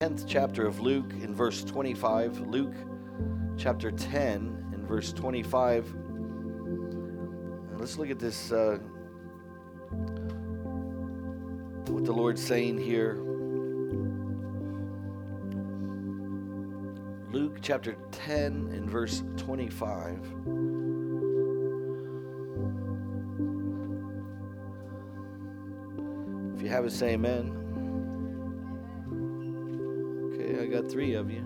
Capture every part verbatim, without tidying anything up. tenth chapter of Luke in verse twenty-five. Luke chapter ten in verse twenty-five. And let's look at this, uh, what the Lord's saying here. Luke chapter ten in verse twenty-five. If you have it, say amen. I got three of you.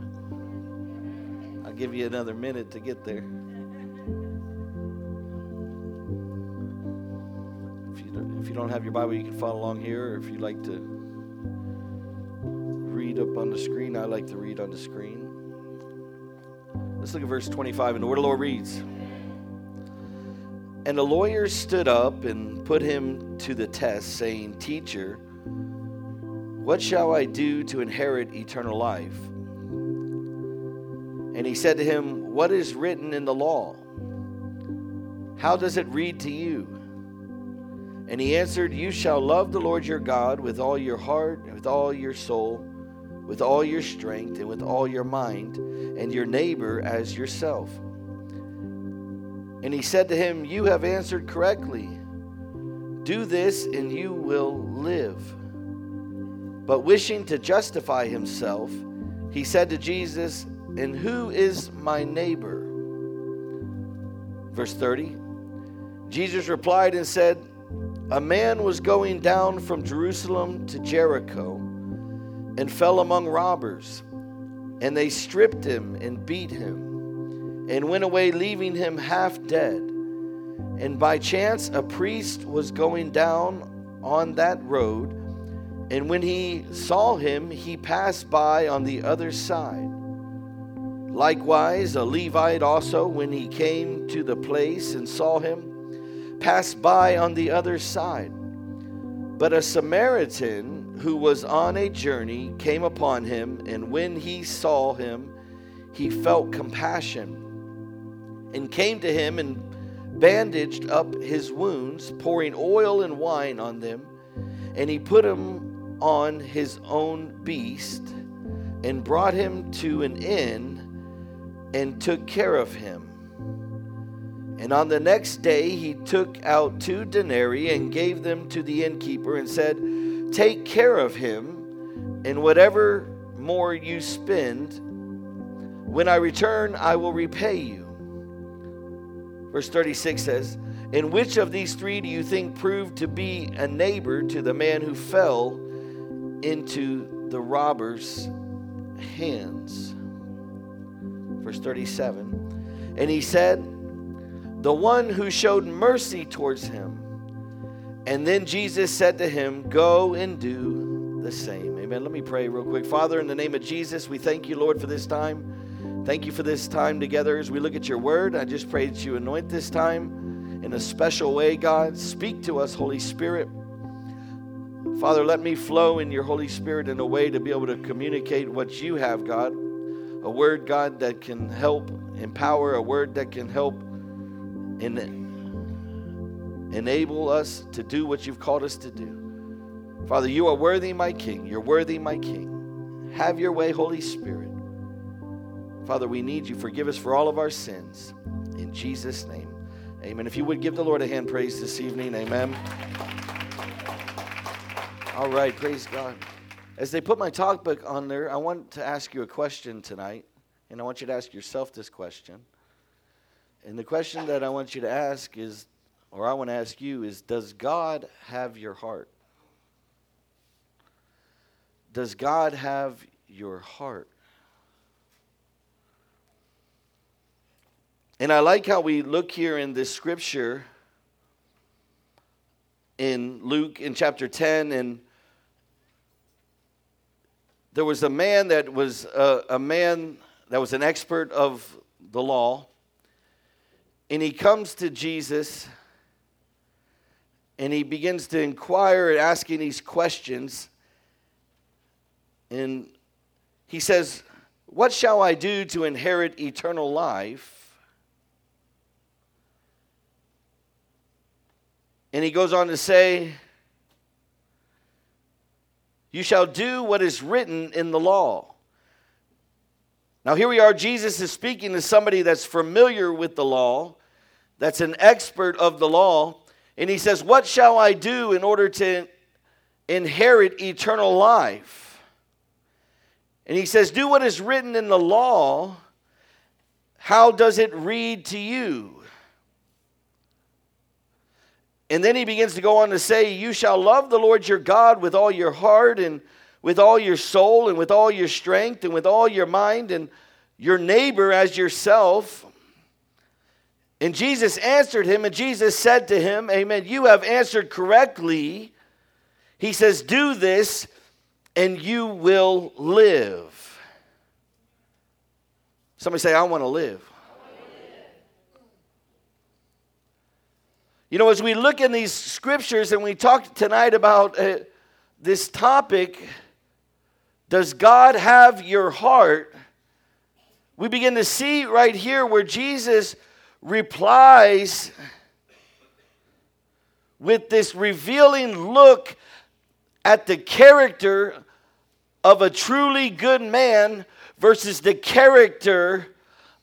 I'll give you another minute to get there. If you don't, if you don't have your Bible, you can follow along here. Or if you'd like to read up on the screen, I like to read on the screen. Let's look at verse twenty-five, and the word of the Lord reads, "And the lawyers stood up and put him to the test, saying, 'Teacher, what shall I do to inherit eternal life?' And he said to him, 'What is written in the law? How does it read to you?' And he answered, 'You shall love the Lord your God with all your heart, with all your soul, with all your strength, and with all your mind, and your neighbor as yourself.' And he said to him, 'You have answered correctly. Do this, and you will live.' But wishing to justify himself, he said to Jesus, 'And who is my neighbor?' Verse thirty, Jesus replied and said, 'A man was going down from Jerusalem to Jericho and fell among robbers, and they stripped him and beat him and went away, leaving him half dead. And by chance a priest was going down on that road, and when he saw him, he passed by on the other side. Likewise, a Levite also, when he came to the place and saw him, passed by on the other side. But a Samaritan who was on a journey came upon him, and when he saw him, he felt compassion and came to him and bandaged up his wounds, pouring oil and wine on them. And he put him on his own beast and brought him to an inn and took care of him. And on the next day he took out two denarii and gave them to the innkeeper and said, 'Take care of him, and whatever more you spend, when I return I will repay you.'" Verse thirty-six says, "And which of these three do you think proved to be a neighbor to the man who fell into the robbers' hands?" Verse thirty-seven, "And he said, 'The one who showed mercy towards him.' And then Jesus said to him, 'Go and do the same.'" Amen. Let me pray real quick. Father, in the name of Jesus, we thank you, Lord, for this time. Thank you for this time together as we look at your word. I just pray that you anoint this time in a special way, God. Speak to us, Holy Spirit. Father, let me flow in your Holy Spirit in a way to be able to communicate what you have, God. A word, God, that can help empower, a word that can help en- enable us to do what you've called us to do. Father, you are worthy, my King. You're worthy, my King. Have your way, Holy Spirit. Father, we need you. Forgive us for all of our sins. In Jesus' name, amen. If you would give the Lord a hand praise this evening, amen. All right, praise God. As they put my talk book on there, I want to ask you a question tonight, and I want you to ask yourself this question. And the question that I want you to ask is, or I want to ask you is, does God have your heart? Does God have your heart? And I like how we look here in this scripture in Luke in chapter ten, and there was a man that was a, a man that was an expert of the law, and he comes to Jesus and he begins to inquire and asking these questions, and he says, "What shall I do to inherit eternal life?" And he goes on to say, You shall do what is written in the law. Now here we are, Jesus is speaking to somebody that's familiar with the law, that's an expert of the law, and he says, what shall I do in order to inherit eternal life? And he says, do what is written in the law. How does it read to you? And then he begins to go on to say, you shall love the Lord your God with all your heart and with all your soul and with all your strength and with all your mind, and your neighbor as yourself. And Jesus answered him, and Jesus said to him, amen, you have answered correctly. He says, do this and you will live. Somebody say, I want to live. You know, as we look in these scriptures and we talked tonight about uh, this topic, does God have your heart? We begin to see right here where Jesus replies with this revealing look at the character of a truly good man versus the character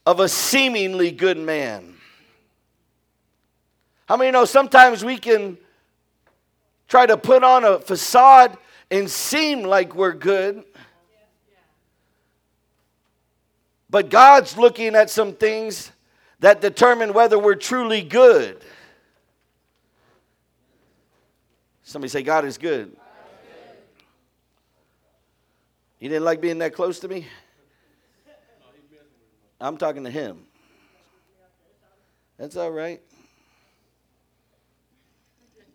of a seemingly good man. How many know sometimes we can try to put on a facade and seem like we're good, but God's looking at some things that determine whether we're truly good. Somebody say, God is good. You didn't like being that close to me? I'm talking to him. That's all right.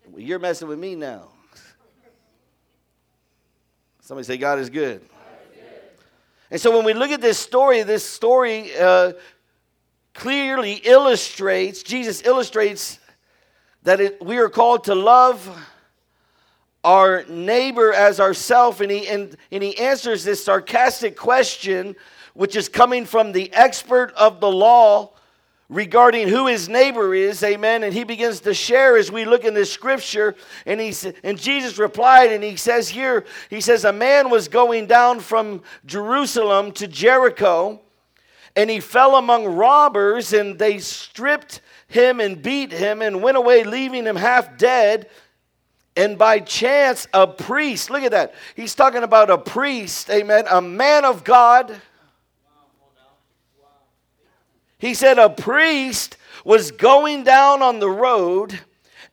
Well, you're messing with me now. Somebody say, God is good. God is good. And so when we look at this story, this story uh, clearly illustrates, Jesus illustrates that it, we are called to love our neighbor as ourself. And he, and, and he answers this sarcastic question, which is coming from the expert of the law regarding who his neighbor is, amen. And he begins to share as we look in this scripture. And he and Jesus replied, and he says here, he says, a man was going down from Jerusalem to Jericho, and he fell among robbers, and they stripped him and beat him and went away, leaving him half dead. And by chance, a priest, look at that. He's talking about a priest, amen, a man of God. He said a priest was going down on the road,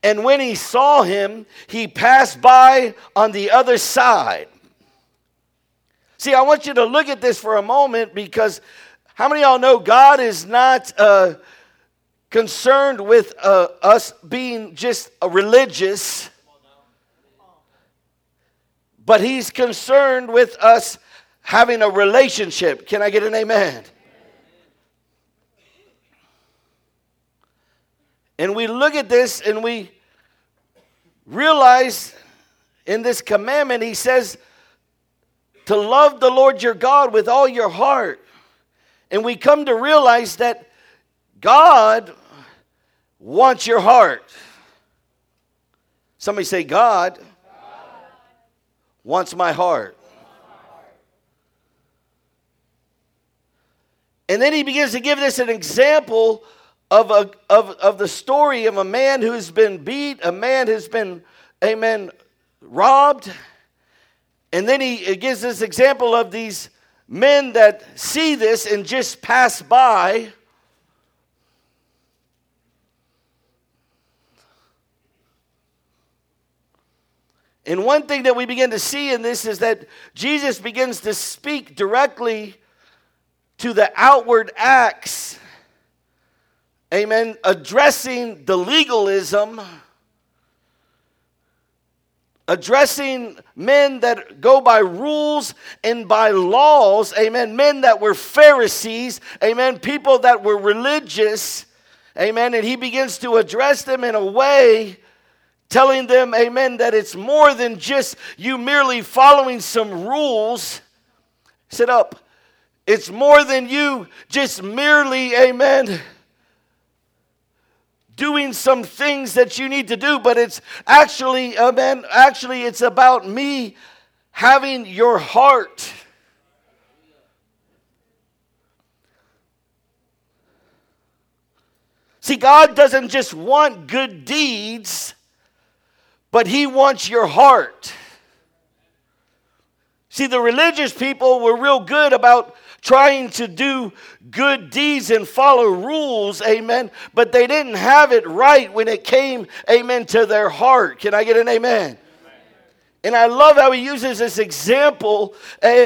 and when he saw him, he passed by on the other side. See, I want you to look at this for a moment, because how many of y'all know God is not uh, concerned with uh, us being just religious, but he's concerned with us having a relationship. Can I get an amen? And we look at this and we realize in this commandment, he says to love the Lord your God with all your heart. And we come to realize that God wants your heart. Somebody say, God, God wants my heart. And then he begins to give us an example Of, a, of, of the story of a man who's been beat, a man who's been, amen, robbed. And then he gives this example of these men that see this and just pass by. And one thing that we begin to see in this is that Jesus begins to speak directly to the outward acts, amen, addressing the legalism, addressing men that go by rules and by laws, amen, men that were Pharisees, amen, people that were religious, amen, and he begins to address them in a way telling them, amen, that it's more than just you merely following some rules. Sit up. It's more than you just merely, amen, doing some things that you need to do, but it's actually, amen, actually it's about me having your heart. See, God doesn't just want good deeds, but He wants your heart. See, the religious people were real good about trying to do good deeds and follow rules, amen, but they didn't have it right when it came, amen, to their heart. Can I get an amen? Amen. And I love how he uses this example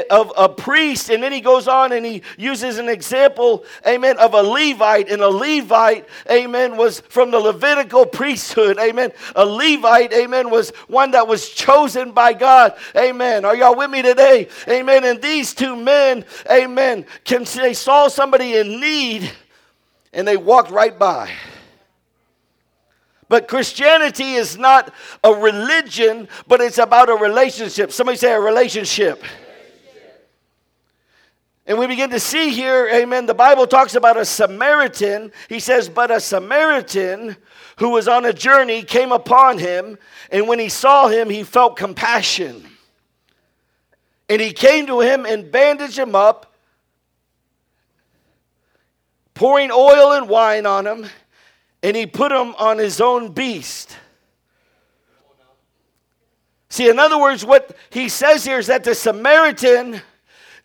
of a priest, and then he goes on and he uses an example, amen, of a Levite. And a Levite, amen, was from the Levitical priesthood, amen. A Levite, amen, was one that was chosen by God, amen. Are y'all with me today? Amen. And these two men, amen, can, they saw somebody in need, and they walked right by. But Christianity is not a religion, but it's about a relationship. Somebody say a relationship. relationship. And we begin to see here, amen, the Bible talks about a Samaritan. He says, but a Samaritan who was on a journey came upon him, and when he saw him, he felt compassion. And he came to him and bandaged him up, pouring oil and wine on him. And he put him on his own beast. See, in other words, what he says here is that the Samaritan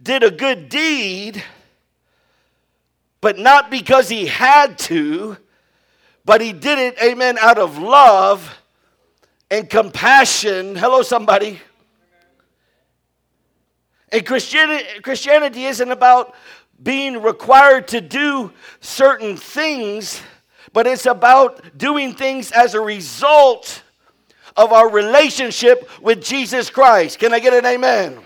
did a good deed, but not because he had to, but he did it, amen, out of love and compassion. Hello, somebody. And Christianity, Christianity isn't about being required to do certain things, but it's about doing things as a result of our relationship with Jesus Christ. Can I get an amen?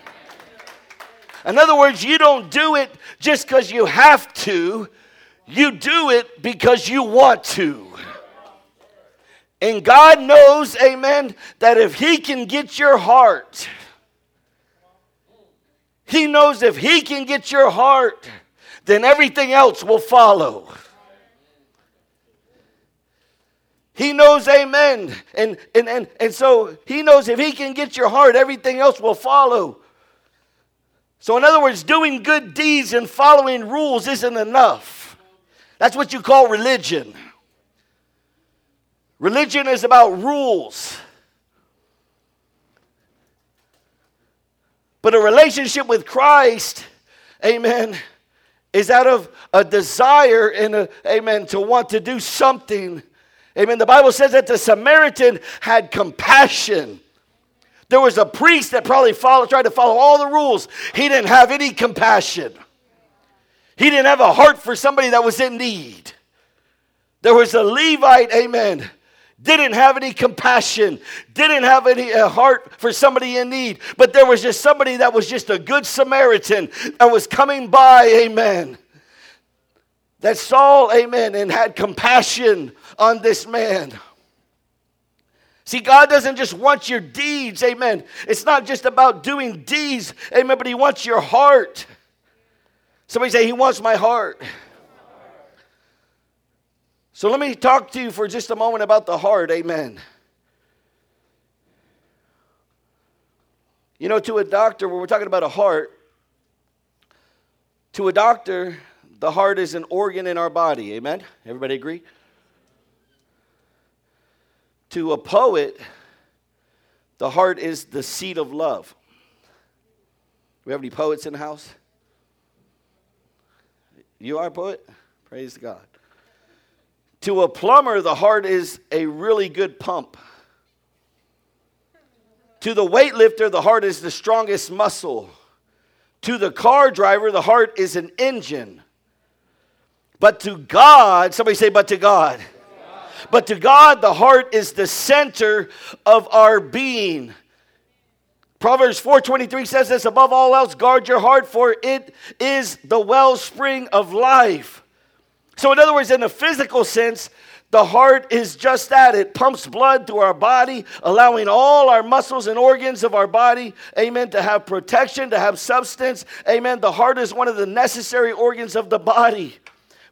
In other words, you don't do it just because you have to. You do it because you want to. And God knows, amen, that if He can get your heart, He knows if He can get your heart, then everything else will follow. He knows, amen, and, and and and so He knows if He can get your heart, everything else will follow. So in other words, doing good deeds and following rules isn't enough. That's what you call religion. Religion is about rules. But a relationship with Christ, amen, is out of a desire and a, amen, to want to do something. Amen. The Bible says that the Samaritan had compassion. There was a priest that probably followed, tried to follow all the rules. He didn't have any compassion. He didn't have a heart for somebody that was in need. There was a Levite, amen, didn't have any compassion, didn't have any a heart for somebody in need. But there was just somebody that was just a good Samaritan that was coming by, amen, that saw, amen, and had compassion on this man. See, God doesn't just want your deeds, amen. It's not just about doing deeds, amen, but He wants your heart. Somebody say, He wants my heart. So let me talk to you for just a moment about the heart, amen. You know, to a doctor, when we're talking about a heart, to a doctor, the heart is an organ in our body, amen? Everybody agree? To a poet, the heart is the seat of love. Do we have any poets in the house? You are a poet? Praise God. To a plumber, the heart is a really good pump. To the weightlifter, the heart is the strongest muscle. To the car driver, the heart is an engine. But to God, somebody say, but to God. God. But to God, the heart is the center of our being. Proverbs four twenty-three says this, above all else, guard your heart, for it is the wellspring of life. So in other words, in a physical sense, the heart is just that. It pumps blood through our body, allowing all our muscles and organs of our body, amen, to have protection, to have substance. Amen. The heart is one of the necessary organs of the body.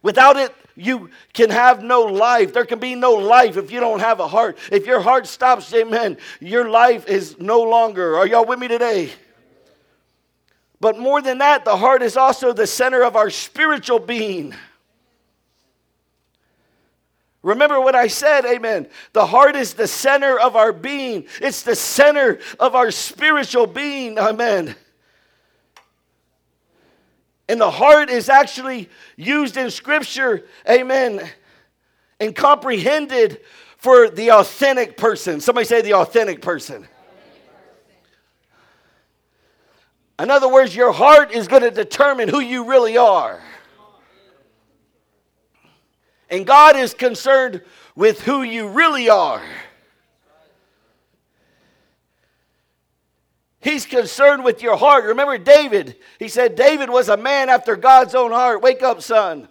Without it, you can have no life. There can be no life if you don't have a heart. If your heart stops, amen, your life is no longer. Are y'all with me today? But more than that, the heart is also the center of our spiritual being. Remember what I said, amen. The heart is the center of our being. It's the center of our spiritual being, amen. And the heart is actually used in Scripture, amen, and comprehended for the authentic person. Somebody say the authentic person. In other words, your heart is going to determine who you really are. And God is concerned with who you really are. He's concerned with your heart. Remember David. He said, David was a man after God's own heart. Wake up, son.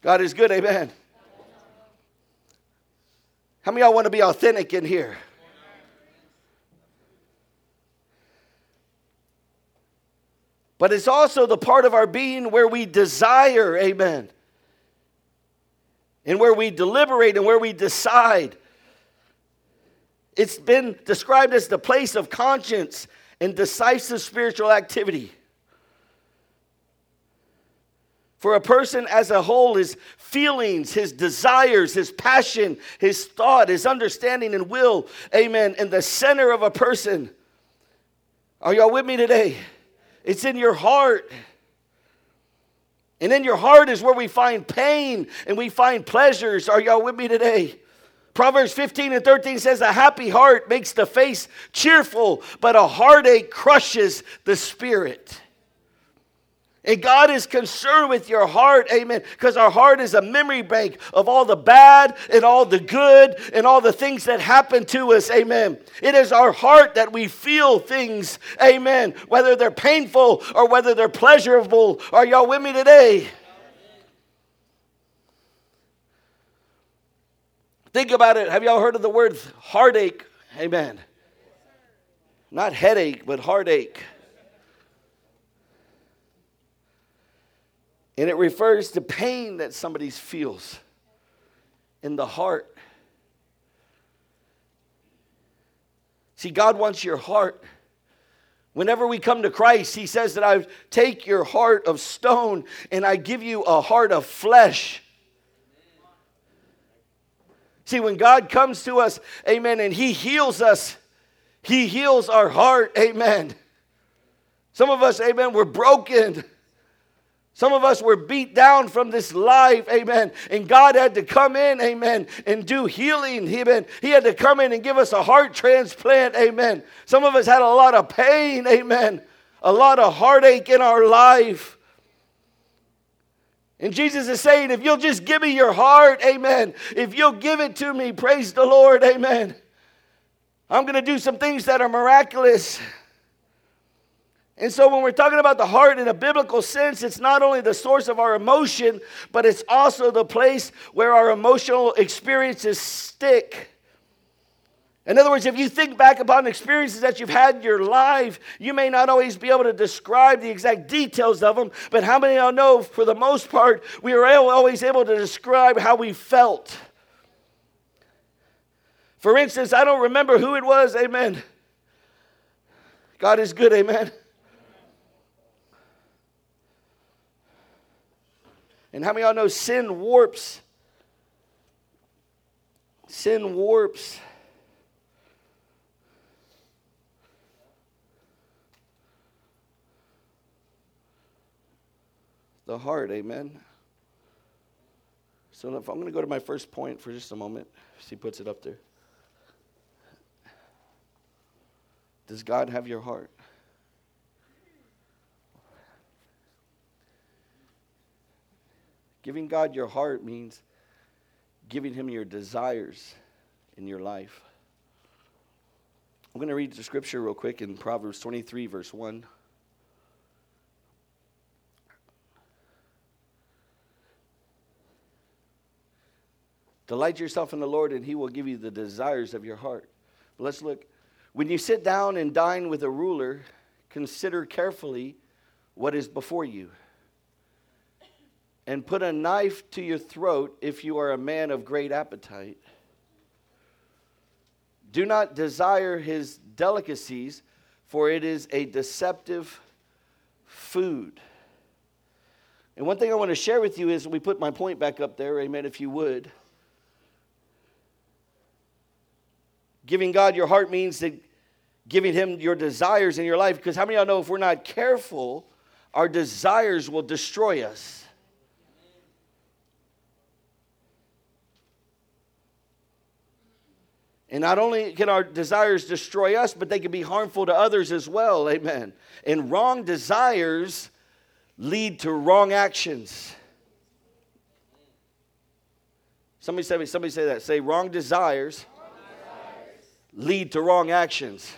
God is good, amen. How many of y'all want to be authentic in here? But it's also the part of our being where we desire, amen. And where we deliberate and where we decide. It's been described as the place of conscience and decisive spiritual activity. For a person as a whole, his feelings, his desires, his passion, his thought, his understanding and will, amen, in the center of a person. Are y'all with me today? It's in your heart. And in your heart is where we find pain and we find pleasures. Are y'all with me today? Proverbs fifteen and thirteen says, a happy heart makes the face cheerful, but a heartache crushes the spirit. And God is concerned with your heart, amen, because our heart is a memory bank of all the bad and all the good and all the things that happen to us, amen. It is our heart that we feel things, amen, whether they're painful or whether they're pleasurable. Are y'all with me today? Think about it. Have y'all heard of the word heartache? Amen. Not headache, but heartache. And it refers to pain that somebody feels in the heart. See, God wants your heart. Whenever we come to Christ, he says that I take your heart of stone and I give you a heart of flesh. See, when God comes to us, amen, and he heals us, he heals our heart, amen. Some of us, amen, we're broken. Some of us were beat down from this life, amen, and God had to come in, amen, and do healing, amen. He had to come in and give us a heart transplant, amen. Some of us had a lot of pain, amen, a lot of heartache in our life. And Jesus is saying, if you'll just give me your heart, amen, if you'll give it to me, praise the Lord, amen, I'm going to do some things that are miraculous. And so when we're talking about the heart in a biblical sense, it's not only the source of our emotion, but it's also the place where our emotional experiences stick. In other words, if you think back upon experiences that you've had in your life, you may not always be able to describe the exact details of them, but how many of y'all know, for the most part, we are always able to describe how we felt. For instance, I don't remember who it was, amen. God is good, amen. And how many of y'all know sin warps? Sin warps. The heart, amen. So if I'm going to go to my first point for just a moment. She puts it up there. Does God have your heart? Giving God your heart means giving him your desires in your life. I'm going to read the scripture real quick in Proverbs twenty-three, verse one. Delight yourself in the Lord, and he will give you the desires of your heart. But let's look. When you sit down and dine with a ruler, consider carefully what is before you. And put a knife to your throat if you are a man of great appetite. Do not desire his delicacies, for it is a deceptive food. And one thing I want to share with you is, we put my point back up there, amen, if you would. Giving God your heart means that giving him your desires in your life. Because how many of y'all know if we're not careful, our desires will destroy us. And not only can our desires destroy us, but they can be harmful to others as well. Amen. And wrong desires lead to wrong actions. Somebody say, somebody say that. Say wrong desires, wrong desires. Lead to wrong actions.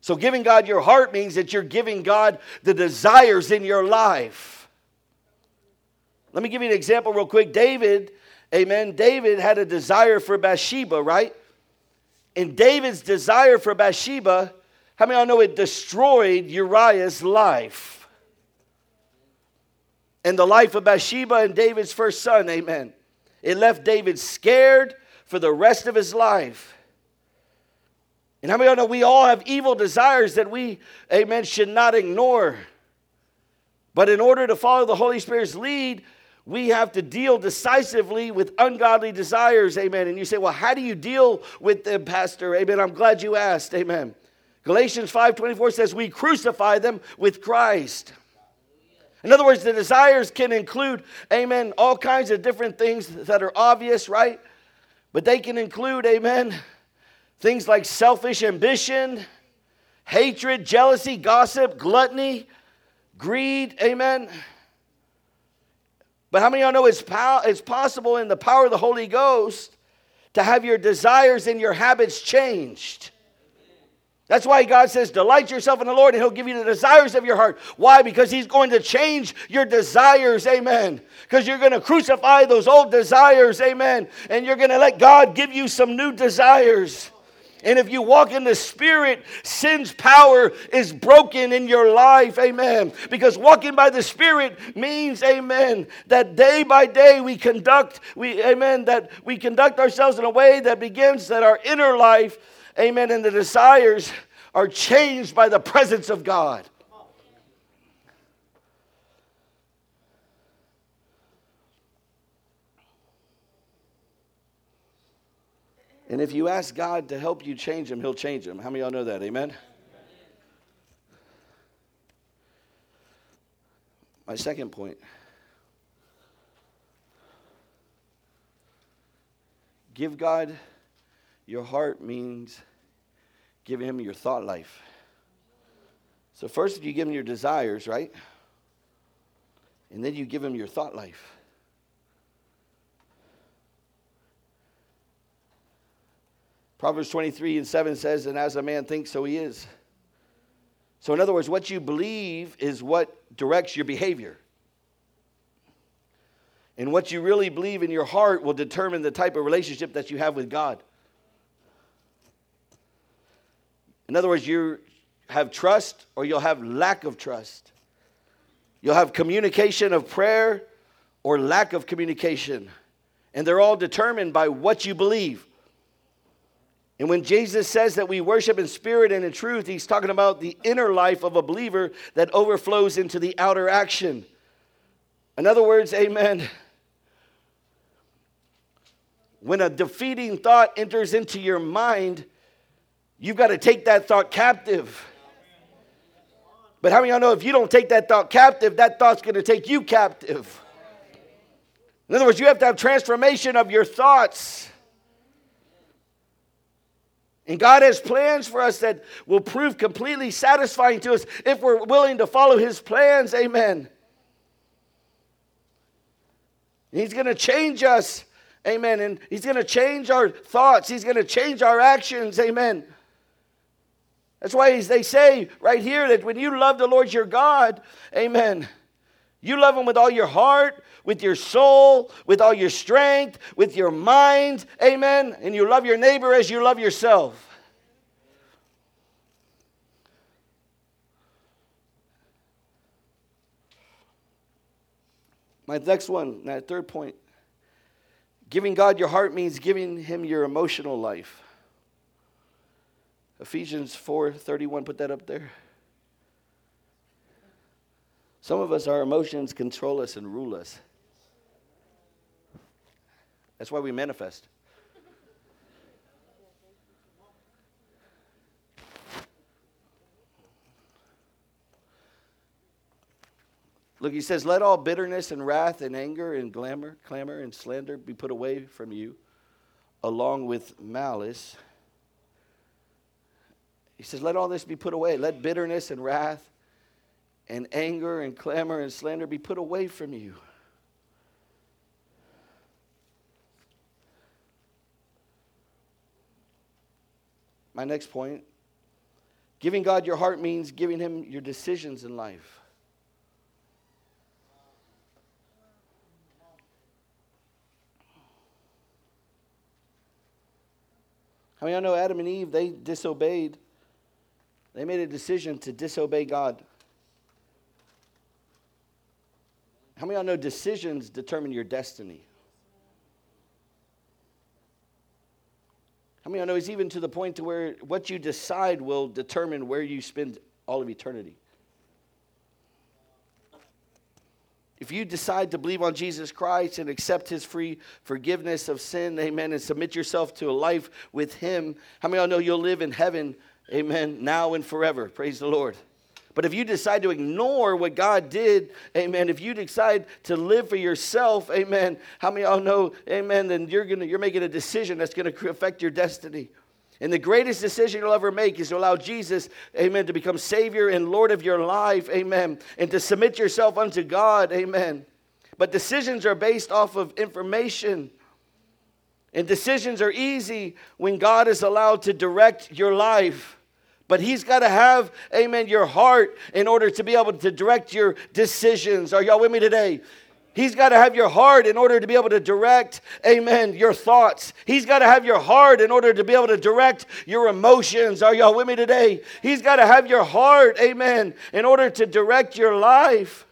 So giving God your heart means that you're giving God the desires in your life. Let me give you an example real quick. David, amen, David had a desire for Bathsheba, right? And David's desire for Bathsheba, how many of y'all know it destroyed Uriah's life? And the life of Bathsheba and David's first son, amen. It left David scared for the rest of his life. And how many of y'all know we all have evil desires that we, amen, should not ignore. But in order to follow the Holy Spirit's lead, we have to deal decisively with ungodly desires, amen. And you say, well, how do you deal with them, Pastor? Amen, I'm glad you asked, amen. Galatians five twenty-four says, we crucify them with Christ. In other words, the desires can include, amen, all kinds of different things that are obvious, right? But they can include, amen, things like selfish ambition, hatred, jealousy, gossip, gluttony, greed, amen. But how many of y'all know it's, pow- it's possible in the power of the Holy Ghost to have your desires and your habits changed? That's why God says, delight yourself in the Lord and he'll give you the desires of your heart. Why? Because he's going to change your desires, amen. Because you're going to crucify those old desires, amen. And you're going to let God give you some new desires. And if you walk in the Spirit, sin's power is broken in your life, amen. Because walking by the Spirit means, amen, that day by day we conduct, we, amen, that we conduct ourselves in a way that begins that our inner life, amen, and the desires are changed by the presence of God. And if you ask God to help you change him, he'll change him. How many of y'all know that? Amen? My second point. Give God your heart means give him your thought life. So first if you give him your desires, right? And then you give him your thought life. Proverbs twenty-three and seven says, and as a man thinks, so he is. So in other words, what you believe is what directs your behavior. And what you really believe in your heart will determine the type of relationship that you have with God. In other words, you have trust or you'll have lack of trust. You'll have communication of prayer or lack of communication. And they're all determined by what you believe. And when Jesus says that we worship in spirit and in truth, he's talking about the inner life of a believer that overflows into the outer action. In other words, amen, when a defeating thought enters into your mind, you've got to take that thought captive. But how many of y'all know if you don't take that thought captive, that thought's going to take you captive? In other words, you have to have transformation of your thoughts. And God has plans for us that will prove completely satisfying to us if we're willing to follow his plans, amen. And he's going to change us, amen. And he's going to change our thoughts. He's going to change our actions, amen. That's why they say right here that when you love the Lord your God, amen, you love him with all your heart, with your soul, with all your strength, with your mind, amen. And you love your neighbor as you love yourself. My next one, my third point. Giving God your heart means giving him your emotional life. Ephesians four thirty-one, put that up there. Some of us, our emotions control us and rule us. That's why we manifest. Look, he says, let all bitterness and wrath and anger and glamour, clamor and slander be put away from you, along with malice. He says, let all this be put away. Let bitterness and wrath and anger and clamor and slander be put away from you. My next point, giving God your heart means giving him your decisions in life. I mean, I know Adam and Eve, they disobeyed. They made a decision to disobey God. How many of y'all know decisions determine your destiny? How many of y'all know it's even to the point to where what you decide will determine where you spend all of eternity? If you decide to believe on Jesus Christ and accept his free forgiveness of sin, amen, and submit yourself to a life with him, how many of y'all know you'll live in heaven, amen, now and forever? Praise the Lord. But if you decide to ignore what God did, amen, if you decide to live for yourself, amen, how many of y'all know, amen, then you're gonna you're making a decision that's going to affect your destiny. And the greatest decision you'll ever make is to allow Jesus, amen, to become Savior and Lord of your life, amen, and to submit yourself unto God, amen. But decisions are based off of information. And decisions are easy when God is allowed to direct your life. But he's got to have, amen, your heart in order to be able to direct your decisions. Are y'all with me today? He's got to have your heart in order to be able to direct, amen, your thoughts. He's got to have your heart in order to be able to direct your emotions. Are y'all with me today? He's got to have your heart, amen, in order to direct your life.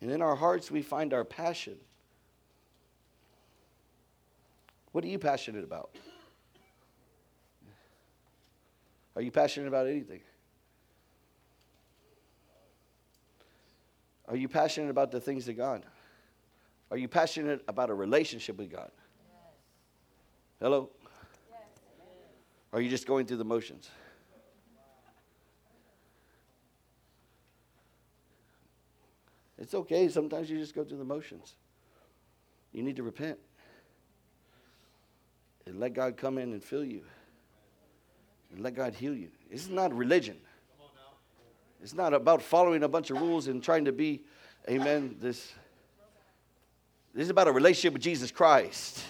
And in our hearts, we find our passion. What are you passionate about? Are you passionate about anything? Are you passionate about the things of God? Are you passionate about a relationship with God? Yes. Hello? Yes. Are you just going through the motions? It's okay. Sometimes you just go through the motions. You need to repent. And let God come in and fill you. And let God heal you. It's not religion. It's not about following a bunch of rules and trying to be, amen, this. This is about a relationship with Jesus Christ.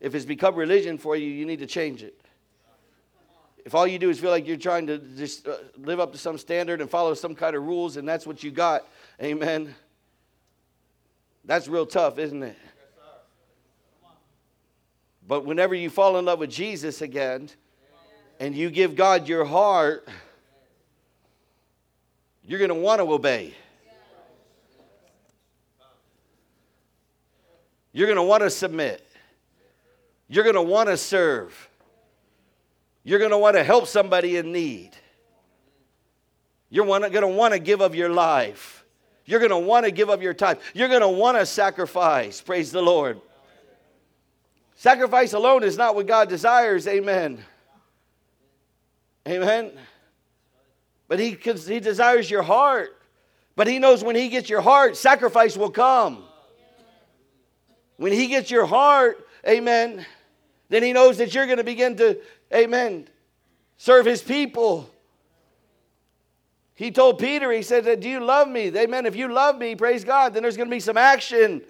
If it's become religion for you, you need to change it. If all you do is feel like you're trying to just live up to some standard and follow some kind of rules and that's what you got, amen, that's real tough, isn't it? But whenever you fall in love with Jesus again and you give God your heart, you're going to want to obey. You're going to want to submit. You're going to want to serve. You're going to want to help somebody in need. You're going to want to give of your life. You're going to want to give of your time. You're going to want to sacrifice. Praise the Lord. Sacrifice alone is not what God desires. Amen. Amen. But he, he desires your heart. But he knows when he gets your heart, sacrifice will come. When he gets your heart, amen, then he knows that you're going to begin to, amen, serve his people. He told Peter, he said, do you love me? Amen, if you love me, praise God, then there's going to be some action.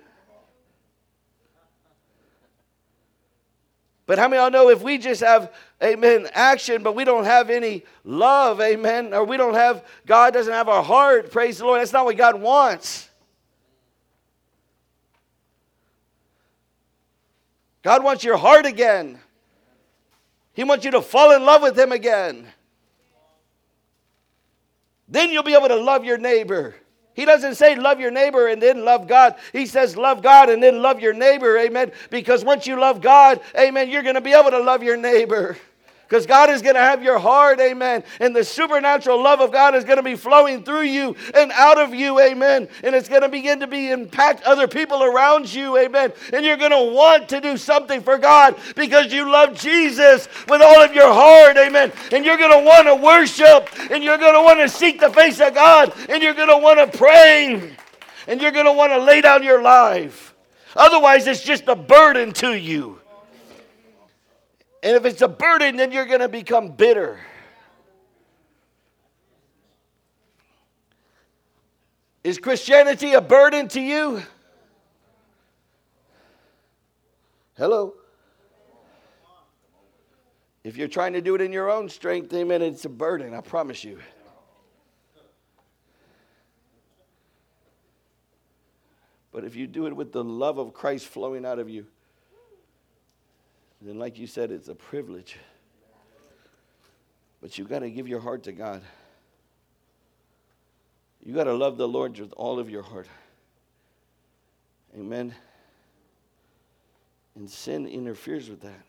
But how many of y'all know if we just have, amen, action, but we don't have any love, amen, or we don't have, God doesn't have our heart, praise the Lord, that's not what God wants. God wants your heart again. He wants you to fall in love with Him again. Then you'll be able to love your neighbor. He doesn't say love your neighbor and then love God. He says love God and then love your neighbor, amen. Because once you love God, amen, you're going to be able to love your neighbor. Because God is going to have your heart, amen. And the supernatural love of God is going to be flowing through you and out of you, amen. And it's going to begin to be impact other people around you, amen. And you're going to want to do something for God because you love Jesus with all of your heart, amen. And you're going to want to worship. And you're going to want to seek the face of God. And you're going to want to pray. And you're going to want to lay down your life. Otherwise, it's just a burden to you. And if it's a burden, then you're going to become bitter. Is Christianity a burden to you? Hello? If you're trying to do it in your own strength, amen, it's a burden, I promise you. But if you do it with the love of Christ flowing out of you, and like you said, it's a privilege. But you've got to give your heart to God. You've got to love the Lord with all of your heart. Amen. And sin interferes with that.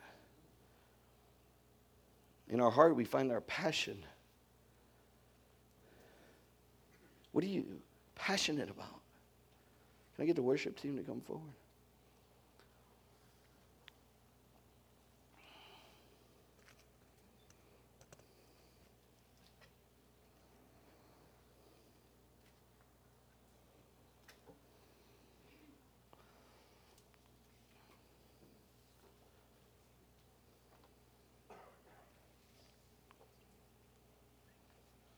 In our heart, we find our passion. What are you passionate about? Can I get the worship team to come forward?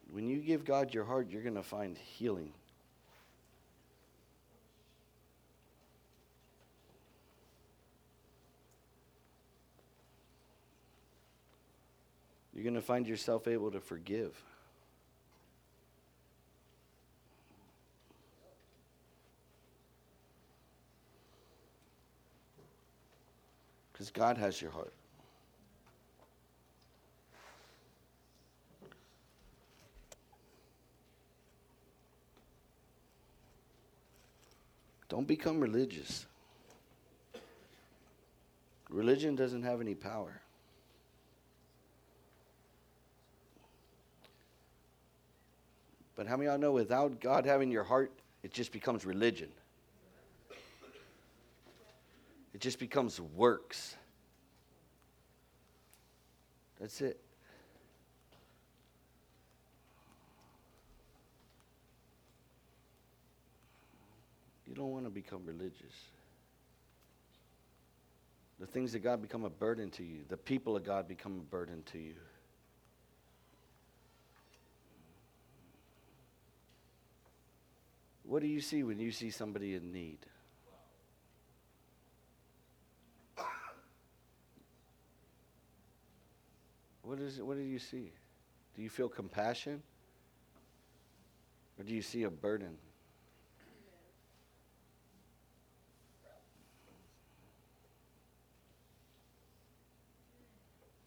When you give God your heart, you're going to find healing. You're going to find yourself able to forgive. Because God has your heart. Don't become religious. Religion doesn't have any power. But how many of y'all know without God having your heart, it just becomes religion? It just becomes works. That's it. You don't want to become religious. The things of God become a burden to you. The people of God become a burden to you. What do you see when you see somebody in need? What is it, what do you see? Do you feel compassion? Or do you see a burden?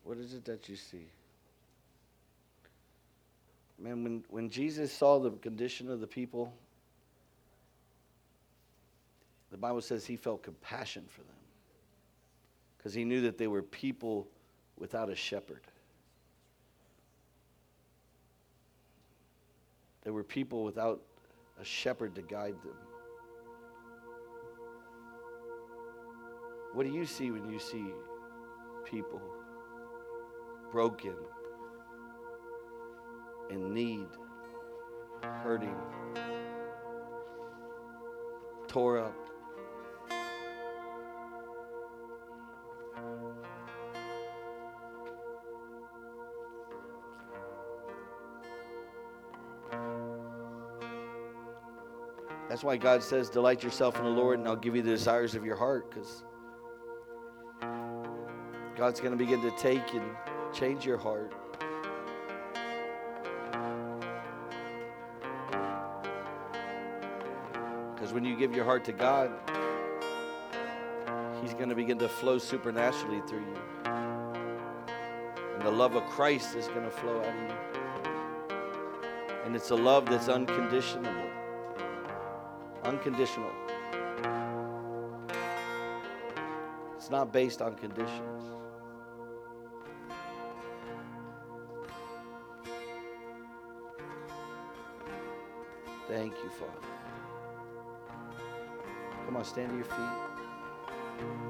What is it that you see? Man, when, when Jesus saw the condition of the people, the Bible says he felt compassion for them. Because he knew that they were people without a shepherd. They were people without a shepherd to guide them. What do you see when you see people broken, in need, hurting, tore up? That's why God says, delight yourself in the Lord, and I'll give you the desires of your heart, because God's going to begin to take and change your heart. Because when you give your heart to God, He's going to begin to flow supernaturally through you. And the love of Christ is going to flow out of you. And it's a love that's unconditional. Unconditional. It's not based on conditions. Thank you, Father. Come on, stand to your feet.